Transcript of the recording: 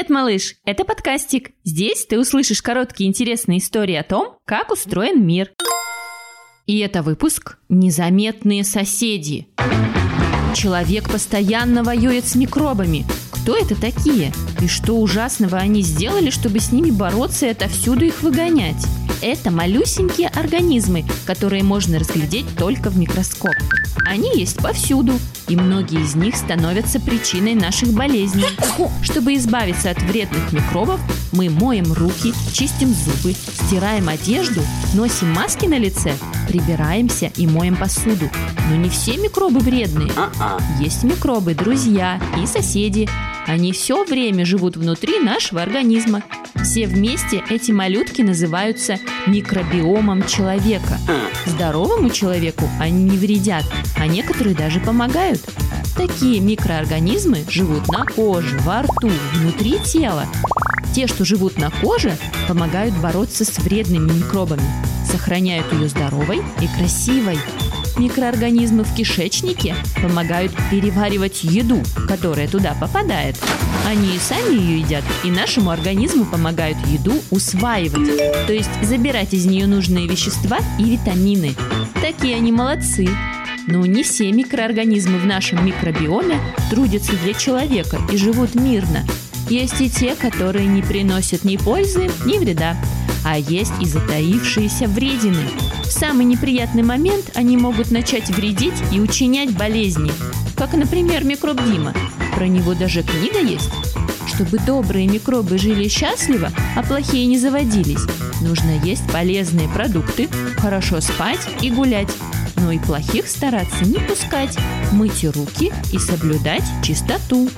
Привет, малыш! Это подкастик. Здесь ты услышишь короткие интересные истории о том, как устроен мир. И это выпуск «Незаметные соседи». Человек постоянно воюет с микробами. Кто это такие? И что ужасного они сделали, чтобы с ними бороться и отовсюду их выгонять? Это малюсенькие организмы, которые можно разглядеть только в микроскоп. Они есть повсюду, и многие из них становятся причиной наших болезней. Чтобы избавиться от вредных микробов, мы моем руки, чистим зубы, стираем одежду, носим маски на лице, прибираемся и моем посуду. Но не все микробы вредные. Есть микробы, друзья и соседи. Они все время живут внутри нашего организма. Все вместе эти малютки называются микробиомом человека. Здоровому человеку они не вредят, а некоторые даже помогают. Такие микроорганизмы живут на коже, во рту, внутри тела. Те, что живут на коже, помогают бороться с вредными микробами, сохраняют ее здоровой и красивой. Микроорганизмы в кишечнике помогают переваривать еду, которая туда попадает. Они и сами ее едят, и нашему организму помогают еду усваивать, то есть забирать из нее нужные вещества и витамины. Такие они молодцы. Но не все микроорганизмы в нашем микробиоме трудятся для человека и живут мирно. Есть и те, которые не приносят ни пользы, ни вреда. А есть и затаившиеся вредины. В самый неприятный момент они могут начать вредить и учинять болезни. Как, например, микроб Дима. Про него даже книга есть. Чтобы добрые микробы жили счастливо, а плохие не заводились, нужно есть полезные продукты, хорошо спать и гулять. Но и плохих стараться не пускать, мыть руки и соблюдать чистоту.